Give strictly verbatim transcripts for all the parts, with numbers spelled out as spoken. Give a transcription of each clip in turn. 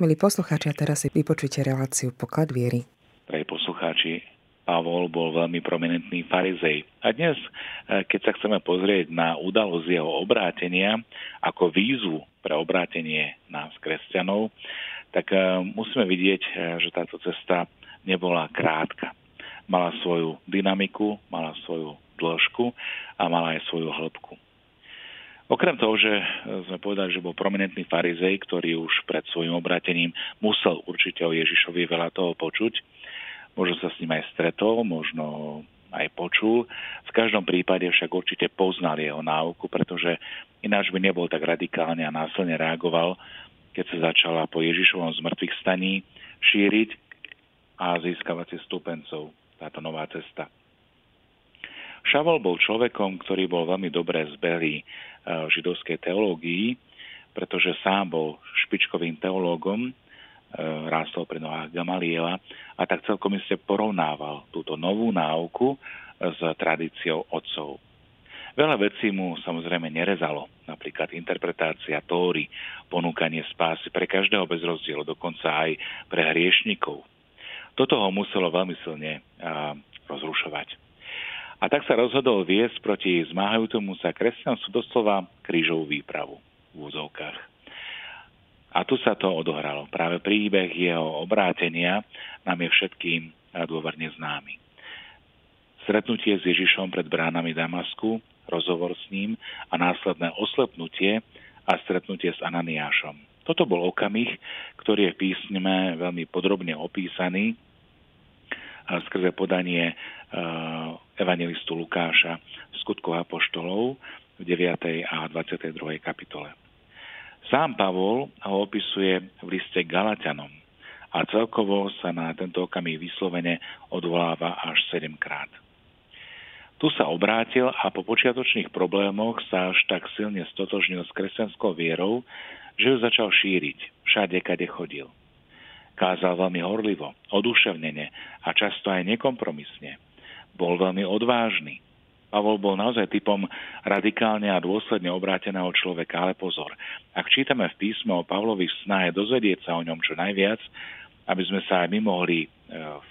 Milí poslucháči, a teraz si vypočujte reláciu Poklad viery. Drahí poslucháči, Pavol bol veľmi prominentný farizej. A dnes, keď sa chceme pozrieť na udalosť jeho obrátenia ako výzvu pre obrátenie nás, kresťanov, tak musíme vidieť, že táto cesta nebola krátka. Mala svoju dynamiku, mala svoju dĺžku a mala aj svoju hĺbku. Okrem toho, že sme povedali, že bol prominentný farizej, ktorý už pred svojim obrátením musel určite o Ježišovi veľa toho počuť. Možno sa s ním aj stretol, možno aj počul. V každom prípade však určite poznal jeho náuku, pretože ináč by nebol tak radikálne a násilne reagoval, keď sa začala po Ježišovom zmrtvých staní šíriť a získavať si stúpencov táto nová cesta. Šavol bol človekom, ktorý bol veľmi dobre zbelý v židovskej teológii, pretože sám bol špičkovým teológom, rástol pri nohách Gamaliela a tak celkom iste porovnával túto novú náuku s tradíciou otcov. Veľa vecí mu samozrejme nerezalo, napríklad interpretácia Tóry, ponúkanie spásy pre každého bez rozdielu, dokonca aj pre hriešnikov. Toto ho muselo veľmi silne rozrušovať. A tak sa rozhodol viesť proti zmáhajúcemu sa kresťanstvu doslova krížovú výpravu v úzovkách. A tu sa to odohralo. Práve príbeh jeho obrátenia nám je všetkým dôverne známy. Stretnutie s Ježišom pred bránami Damasku, rozhovor s ním a následné oslepnutie a stretnutie s Ananiášom. Toto bol okamih, ktorý je v písme veľmi podrobne opísaný skrze podanie evangelistu Lukáša v Skutkoch apoštolov v deviatej a dvadsiatej druhej kapitole. Sám Pavol ho opisuje v liste Galatianom a celkovo sa na tento okamih vyslovene odvoláva až sedemkrát. Tu sa obrátil a po počiatočných problémoch sa až tak silne stotožnil s kresťanskou vierou, že ju začal šíriť všade, kade chodil. Kázal veľmi horlivo, oduševnene a často aj nekompromisne. Bol veľmi odvážny. Pavol bol naozaj typom radikálne a dôsledne obráteného človeka, ale pozor. Ak čítame v písme o Pavlových snahe dozvedieť sa o ňom čo najviac, aby sme sa aj my mohli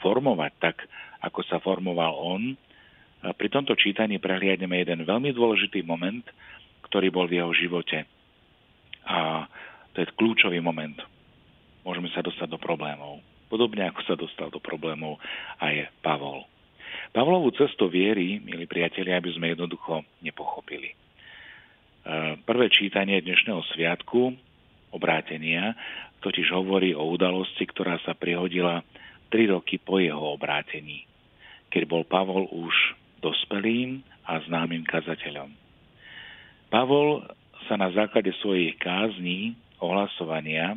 formovať tak, ako sa formoval on, pri tomto čítaní prehliadneme jeden veľmi dôležitý moment, ktorý bol v jeho živote. A to je kľúčový moment. Môžeme sa dostať do problémov. Podobne ako sa dostal do problémov aj Pavol. Pavlovú cestu viery, milí priatelia, aby sme jednoducho nepochopili. Prvé čítanie dnešného sviatku, obrátenia, totiž hovorí o udalosti, ktorá sa prihodila tri roky po jeho obrátení, keď bol Pavol už dospelým a známym kazateľom. Pavol sa na základe svojich kázní, ohlasovania,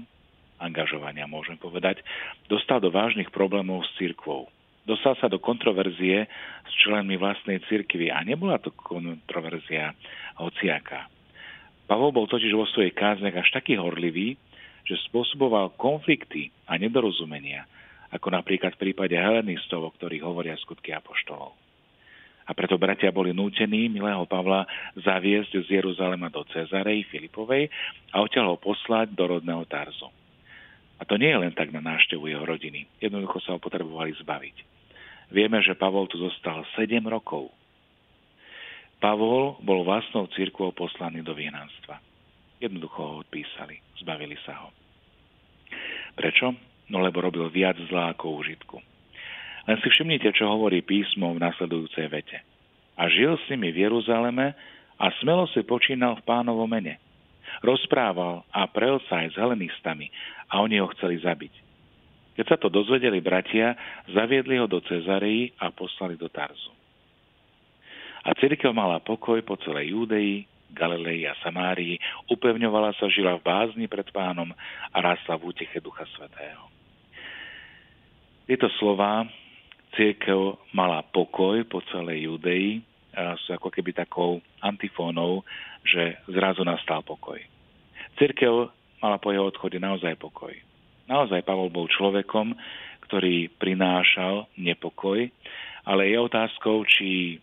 angažovania, môžem povedať, dostal do vážnych problémov s cirkvou. Dostal sa do kontroverzie s členmi vlastnej cirkvi a nebola to kontroverzia hociaká. Pavol bol totiž vo svojej kázniach až taký horlivý, že spôsoboval konflikty a nedorozumenia, ako napríklad v prípade helenistov, o ktorých hovoria Skutky apoštolov. A preto bratia boli nútení milého Pavla zaviesť z Jeruzalema do Cézarei Filipovej a odtiaľ ho poslať do rodného Tarzu. A to nie je len tak na návštevu jeho rodiny. Jednoducho sa ho potrebovali zbaviť. Vieme, že Pavol tu zostal sedem rokov. Pavol bol vlastnou cirkvou poslaný do vyhnanstva. Jednoducho ho odpísali, zbavili sa ho. Prečo? No lebo robil viac zlá ako úžitku. Len si všimnite, čo hovorí písmo v nasledujúcej vete. A žil s nimi v Jeruzaleme a smelo si počínal v Pánovom mene. Rozprával a prel sa aj s helenistami a oni ho chceli zabiť. Keď sa to dozvedeli bratia, zaviedli ho do Cezareí a poslali do Tarzu. A cirkev mala pokoj po celej Júdei, Galileji a Samárii, upevňovala sa, žila v bázni pred Pánom a rástla v úteche Ducha Svätého. Tieto slová cirkev mala pokoj po celej Júdei sú ako keby takou antifónou, že zrazu nastal pokoj. Cirkev mala po jeho odchode naozaj pokoj. Naozaj Pavol bol človekom, ktorý prinášal nepokoj, ale je otázkou, či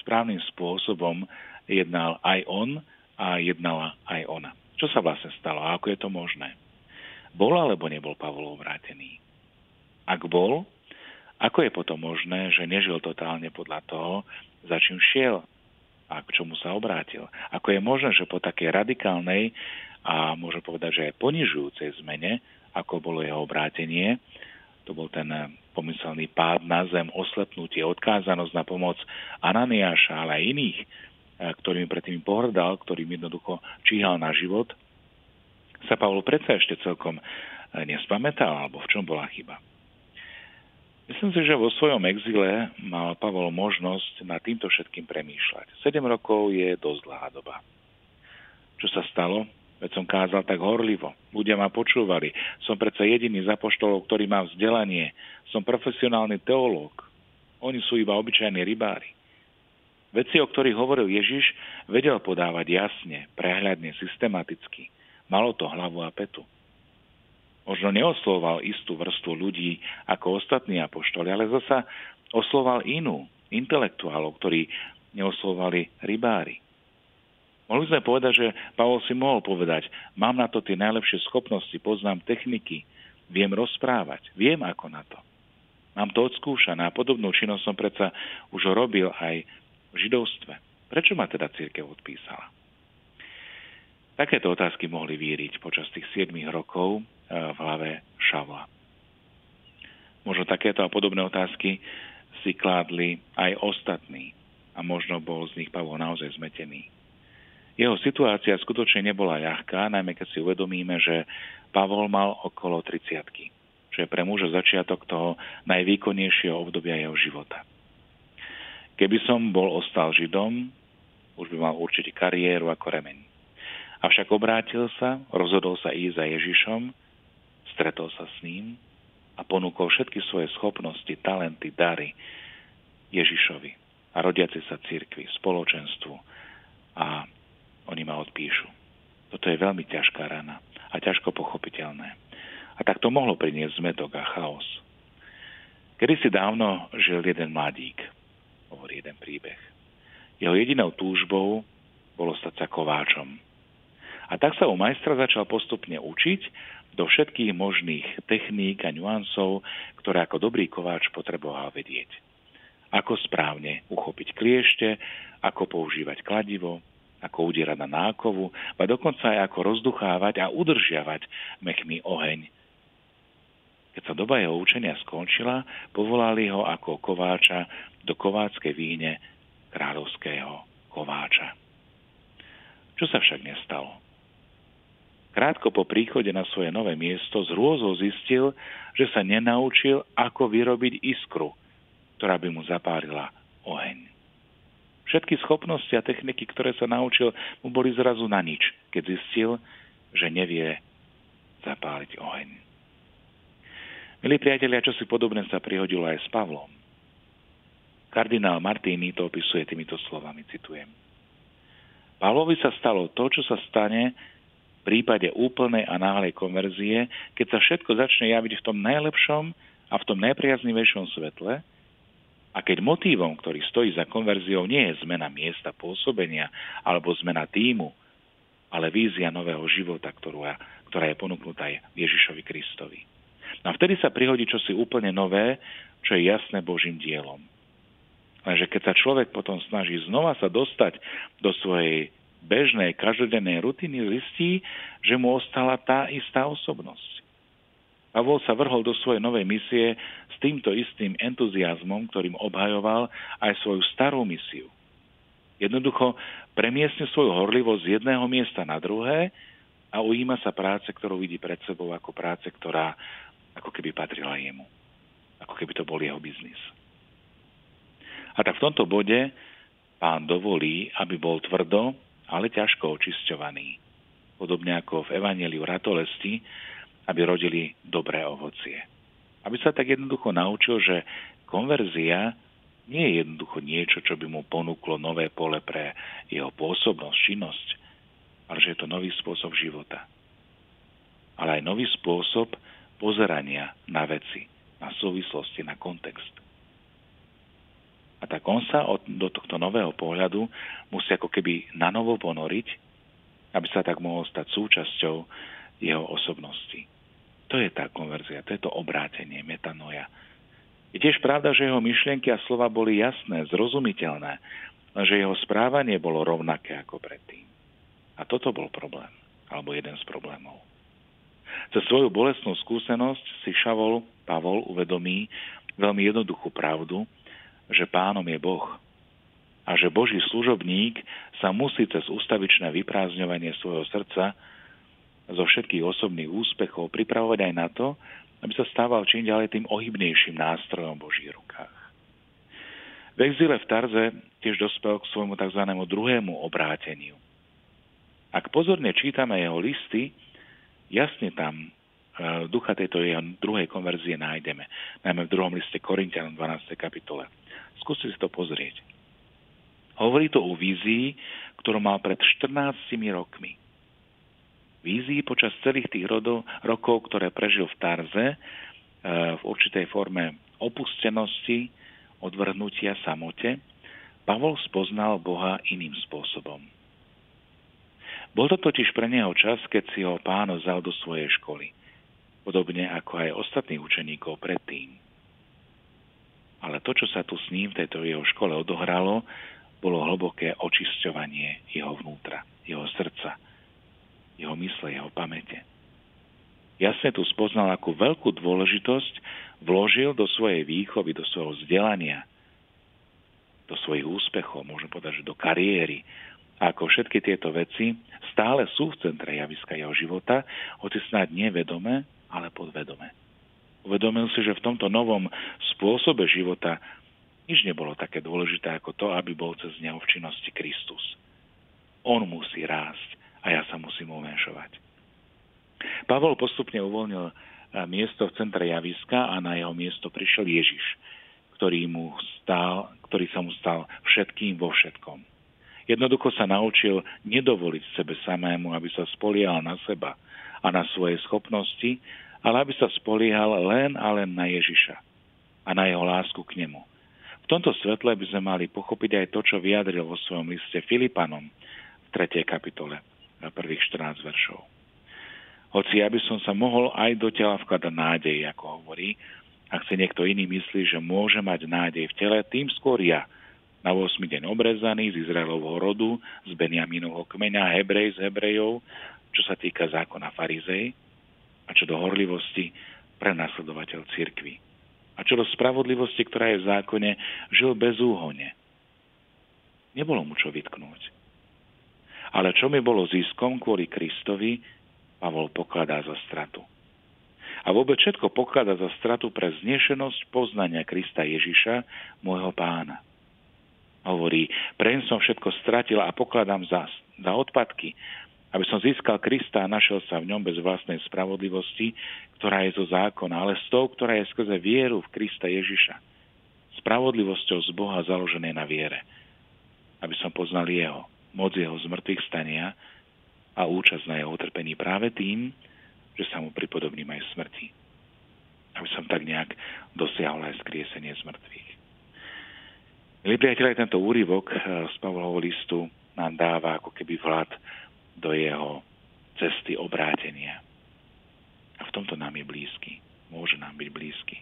správnym spôsobom jednal aj on a jednala aj ona. Čo sa vlastne stalo a ako je to možné? Bol alebo nebol Pavol obrátený? Ak bol, ako je potom možné, že nežil totálne podľa toho, za čím šiel a k čomu sa obrátil? Ako je možné, že po takej radikálnej a môžem povedať, že aj ponižujúcej zmene, ako bolo jeho obrátenie, to bol ten pomyselný pád na zem, oslepnutie, odkázanosť na pomoc Ananiáša, ale aj iných, ktorými predtým pohrdal, ktorým jednoducho číhal na život, sa Pavol predsa ešte celkom nespamätal, alebo v čom bola chyba. Myslím si, že vo svojom exile mal Pavol možnosť nad týmto všetkým premýšľať. sedem rokov je dosť dlhá doba. Čo sa stalo? Veď som kázal tak horlivo. Ľudia ma počúvali. Som predsa jediný z apoštolov, ktorý má vzdelanie. Som profesionálny teológ. Oni sú iba obyčajní rybári. Veci, o ktorých hovoril Ježiš, vedel podávať jasne, prehľadne, systematicky. Malo to hlavu a petu. Možno neoslovoval istú vrstvu ľudí ako ostatní apoštoli, ale zasa oslovoval inú, intelektuálov, ktorí neoslovovali rybári. Mohli sme povedať, že Pavol si mohol povedať, mám na to tie najlepšie schopnosti, poznám techniky, viem rozprávať, viem ako na to. Mám to odskúšané a podobnú činnosť som predsa už robil aj v židovstve. Prečo ma teda cirkev odpísala? Takéto otázky mohli víriť počas tých siedmich rokov v hlave Šavla. Možno takéto a podobné otázky si kládli aj ostatní a možno bol z nich Pavol naozaj zmetený. Jeho situácia skutočne nebola ľahká, najmä keď si uvedomíme, že Pavol mal okolo tridsiatky, čo je pre muža začiatok toho najvýkonnejšieho obdobia jeho života. Keby som bol ostal Židom, už by mal určite kariéru ako remeň. Avšak obrátil sa, rozhodol sa ísť za Ježišom, stretol sa s ním a ponúkol všetky svoje schopnosti, talenty, dary Ježišovi a rodiaci sa cirkvi, spoločenstvu a oni ma odpíšu. Toto je veľmi ťažká rana a ťažko pochopiteľné. A tak to mohlo priniesť zmätok a chaos. Kedysi dávno žil jeden mladík, hovorí jeden príbeh. Jeho jedinou túžbou bolo stať sa kováčom. A tak sa u majstra začal postupne učiť do všetkých možných techník a nuansov, ktoré ako dobrý kováč potreboval vedieť. Ako správne uchopiť kliešte, ako používať kladivo, ako udierať na nákovu, a dokonca aj ako rozduchávať a udržiavať mechmý oheň. Keď sa doba jeho učenia skončila, povolali ho ako kováča do kováckej výhne kráľovského kováča. Čo sa však nestalo? Krátko po príchode na svoje nové miesto z hrôzou zistil, že sa nenaučil, ako vyrobiť iskru, ktorá by mu zapálila oheň. Všetky schopnosti a techniky, ktoré sa naučil, mu boli zrazu na nič, keď zistil, že nevie zapáliť oheň. Milí priatelia, čosi podobné sa prihodilo aj s Pavlom. Kardinál Martin to opisuje týmito slovami, citujem. Pavlovi sa stalo to, čo sa stane v prípade úplnej a náhlej konverzie, keď sa všetko začne javiť v tom najlepšom a v tom najpriaznivejšom svetle, a keď motívom, ktorý stojí za konverziou, nie je zmena miesta pôsobenia alebo zmena tímu, ale vízia nového života, ktorá, ktorá je ponúknutá Ježišovi Kristovi. No a vtedy sa prihodí čosi úplne nové, čo je jasné Božím dielom. Lenže keď sa človek potom snaží znova sa dostať do svojej bežnej, každodennej rutiny, zistí, že mu ostala tá istá osobnosť. Pavol sa vrhol do svojej novej misie s týmto istým entuziasmom, ktorým obhajoval aj svoju starú misiu. Jednoducho premiestne svoju horlivosť z jedného miesta na druhé a ujíma sa práce, ktorú vidí pred sebou ako práce, ktorá ako keby patrila jemu. Ako keby to bol jeho biznis. A tak v tomto bode Pán dovolí, aby bol tvrdo, ale ťažko očisťovaný. Podobne ako v Evanjeliu ratolesti, aby rodili dobré ovocie. Aby sa tak jednoducho naučil, že konverzia nie je jednoducho niečo, čo by mu ponúklo nové pole pre jeho pôsobnosť, činnosť, ale že je to nový spôsob života. Ale aj nový spôsob pozerania na veci, na súvislosti, na kontext. A tak on sa od, do tohto nového pohľadu musí ako keby nanovo ponoriť, aby sa tak mohol stať súčasťou jeho osobnosti. To je tá konverzia, to je to obrátenie, metanoja. Je tiež pravda, že jeho myšlienky a slova boli jasné, zrozumiteľné, že jeho správanie bolo rovnaké ako predtým. A toto bol problém, alebo jeden z problémov. Cez svoju bolestnú skúsenosť si Šavol, Pavol uvedomí veľmi jednoduchú pravdu, že pánom je Boh a že Boží služobník sa musí cez ustavičné vyprázdňovanie svojho srdca zo všetkých osobných úspechov pripravovať aj na to, aby sa stával čím ďalej tým ohybnejším nástrojom v Božích rukách. V exíle v Tarze tiež dospel k svojmu tzv. Druhému obráteniu. Ak pozorne čítame jeho listy, jasne tam ducha tejto jeho druhej konverzie nájdeme, najmä v druhom liste Korinťanom dvanástej kapitole. Skúste si to pozrieť. Hovorí to o vízii, ktorú mal pred štrnástimi rokmi. Vízii počas celých tých rodov, rokov, ktoré prežil v Tarze, v určitej forme opustenosti, odvrhnutia, samote, Pavol spoznal Boha iným spôsobom. Bol to totiž pre neho čas, keď si ho Pán vzal do svojej školy, podobne ako aj ostatných učeníkov predtým. Ale to, čo sa tu s ním v tejto jeho škole odohralo, bolo hlboké očisťovanie jeho vnútra, jeho srdca, jeho mysle, jeho pamäte. Jasne tu spoznal, akú veľkú dôležitosť vložil do svojej výchovy, do svojho vzdelania, do svojich úspechov, možno povedať, že do kariéry. A ako všetky tieto veci stále sú v centre javiska jeho života, hoci snáď nevedome, ale podvedome. Uvedomil si, že v tomto novom spôsobe života nič nebolo také dôležité ako to, aby bol cez neho v činnosti Kristus. On musí rásť a ja sa musím umenšovať. Pavol postupne uvoľnil miesto v centre javiska a na jeho miesto prišiel Ježiš, ktorý, mu stál, ktorý sa mu stal všetkým vo všetkom. Jednoducho sa naučil nedovoliť sebe samému, aby sa spoliehal na seba a na svoje schopnosti, ale aby sa spoliehal len a len na Ježiša a na jeho lásku k nemu. V tomto svetle by sme mali pochopiť aj to, čo vyjadril vo svojom liste Filipanom v tretej kapitole, na prvých štrnásť veršov. Hoci ja by som sa mohol aj do tela vkladať nádej, ako hovorí, ak si niekto iný myslí, že môže mať nádej v tele, tým skôr ja, na ôsmy deň obrezaný z Izraelovho rodu, z Benjamínovho kmeňa, Hebrej z Hebrejov, čo sa týka zákona farizej, a čo do horlivosti prenasledovateľ cirkvi. A čo do spravodlivosti, ktorá je v zákone, žil bezúhonne. Nebolo mu čo vytknúť. Ale čo mi bolo ziskom kvôli Kristovi, Pavol pokladá za stratu. A vôbec všetko pokladá za stratu pre znešenosť poznania Krista Ježiša, môjho Pána. Hovorí, preň som všetko stratil a pokladám za, za odpadky, aby som získal Krista a našiel sa v ňom bez vlastnej spravodlivosti, ktorá je zo zákona, ale s tou, ktorá je skrze vieru v Krista Ježiša. Spravodlivosťou z Boha založené na viere. Aby som poznal jeho. Moc jeho zmrtvých stania a účasť na jeho utrpení práve tým, že sa mu pripodobním aj smrti. Aby som tak nejak dosiahol aj skriesenie zmrtvých. Milí priatelia, tento úryvok z Pavlovho listu nám dáva ako keby vhľad do jeho cesty obrátenia. A v tomto nám je blízky. Môže nám byť blízky.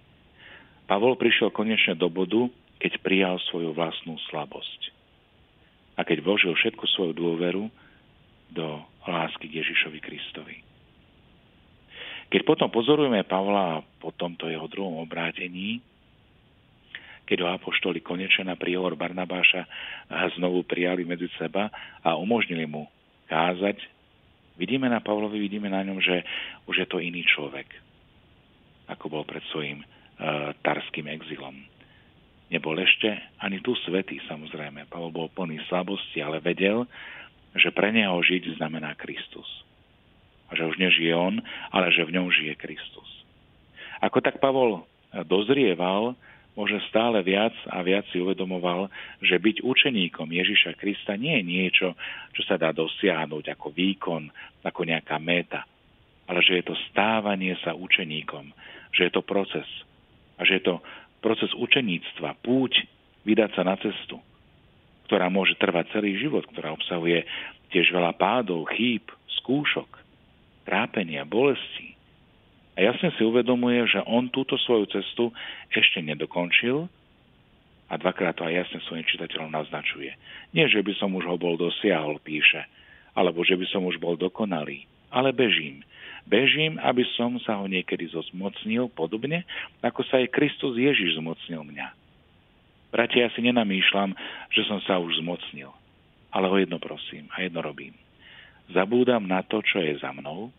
Pavol prišiel konečne do bodu, keď prijal svoju vlastnú slabosť. A keď vložil všetku svoju dôveru do lásky k Ježišovi Kristovi. Keď potom pozorujeme Pavla po tomto jeho druhom obrátení, keď ho apoštoli konečne na príhovor Barnabáša znovu prijali medzi seba a umožnili mu kázať, vidíme na Pavlovi, vidíme na ňom, že už je to iný človek, ako bol pred svojím e, tarským exilom. Nebol ešte ani tu svätý, samozrejme. Pavol bol plný slabosti, ale vedel, že pre neho žiť znamená Kristus. A že už nežije on, ale že v ňom žije Kristus. Ako tak Pavol dozrieval, možno stále viac a viac si uvedomoval, že byť učeníkom Ježiša Krista nie je niečo, čo sa dá dosiahnuť ako výkon, ako nejaká méta. Ale že je to stávanie sa učeníkom, že je to proces a že je to proces učeníctva, púť, vydať sa na cestu, ktorá môže trvať celý život, ktorá obsahuje tiež veľa pádov, chýb, skúšok, trápenia, bolesti, A jasne si uvedomuje, že on túto svoju cestu ešte nedokončil a dvakrát to aj jasne svojim čitateľom naznačuje. Nie, že by som už ho bol dosiahol, píše, alebo že by som už bol dokonalý, ale bežím. Bežím, aby som sa ho niekedy zmocnil podobne, ako sa aj Kristus Ježiš zmocnil mňa. Bratia, ja si nenamýšľam, že som sa už zmocnil, ale ho jedno prosím a jedno robím. Zabúdam na to, čo je za mnou,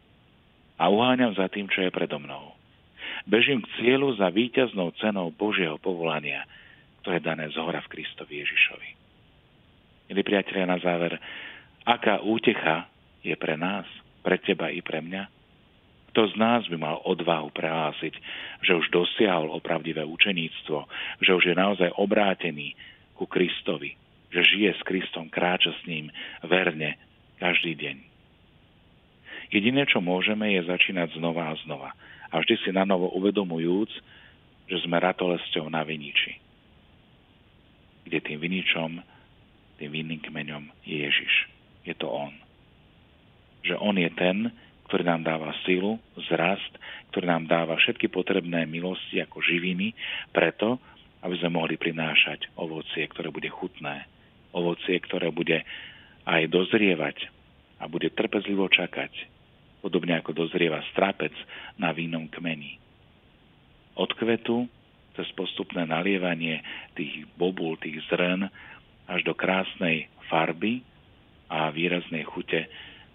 a uháňam za tým, čo je predo mnou. Bežím k cieľu za víťaznou cenou Božieho povolania, ktoré je dané zhora v Kristovi Ježišovi. Milí priatelia, na záver, aká útecha je pre nás, pre teba i pre mňa? Kto z nás by mal odvahu prehlásiť, že už dosiahol opravdivé učeníctvo, že už je naozaj obrátený ku Kristovi, že žije s Kristom, kráča s ním verne každý deň? Jediné, čo môžeme, je začínať znova a znova. A vždy si na novo uvedomujúc, že sme ratolesťou na viniči. Kde tým viničom, tým vinným kmeňom je Ježiš. Je to on. Že on je ten, ktorý nám dáva silu, zrast, ktorý nám dáva všetky potrebné milosti ako živiny, preto, aby sme mohli prinášať ovocie, ktoré bude chutné. Ovocie, ktoré bude aj dozrievať a bude trpezlivo čakať. Podobne ako dozrieva strapec na vinnom kmeni. Od kvetu cez postupné nalievanie tých bobul, tých zrn až do krásnej farby a výraznej chute,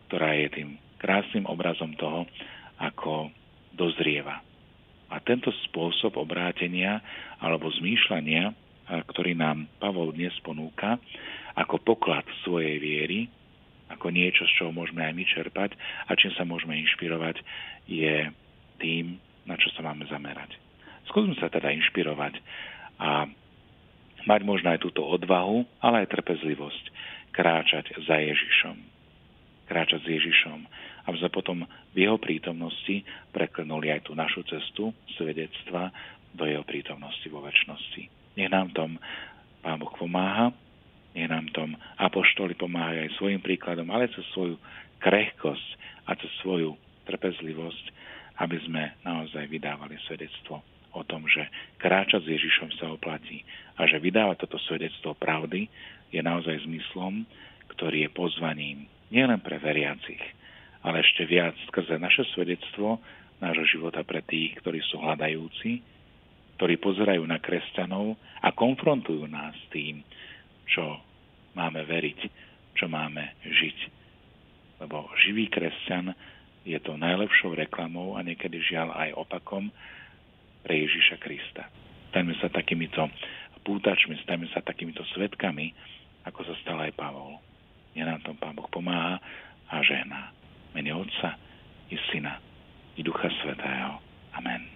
ktorá je tým krásnym obrazom toho, ako dozrieva. A tento spôsob obrátenia alebo zmýšľania, ktorý nám Pavol dnes ponúka ako poklad svojej viery, ako niečo, z čoho môžeme aj my čerpať a čím sa môžeme inšpirovať, je tým, na čo sa máme zamerať. Skúsme sa teda inšpirovať a mať možno aj túto odvahu, ale aj trpezlivosť kráčať za Ježišom. Kráčať s Ježišom, aby sme potom v jeho prítomnosti preklenuli aj tú našu cestu svedectva do jeho prítomnosti vo večnosti. Nech nám tom Pán Boh pomáha, nech nám tom apoštoli pomáhajú aj svojim príkladom, ale cez svoju krehkosť a cez svoju trpezlivosť, aby sme naozaj vydávali svedectvo o tom, že kráčať s Ježišom sa oplatí a že vydávať toto svedectvo pravdy je naozaj zmyslom, ktorý je pozvaním nielen pre veriacich, ale ešte viac skrze naše svedectvo nášho života pre tých, ktorí sú hľadajúci, ktorí pozerajú na kresťanov a konfrontujú nás s tým, čo máme veriť, čo máme žiť. Lebo živý kresťan je to najlepšou reklamou a niekedy žiaľ aj opakom pre Ježiša Krista. Staňme sa takýmito pútačmi, staňme sa takýmito svedkami, ako sa stal aj Pavol. Nech nám tom Pán Boh pomáha a žehná. V mene Otca i Syna i Ducha Svätého. Amen.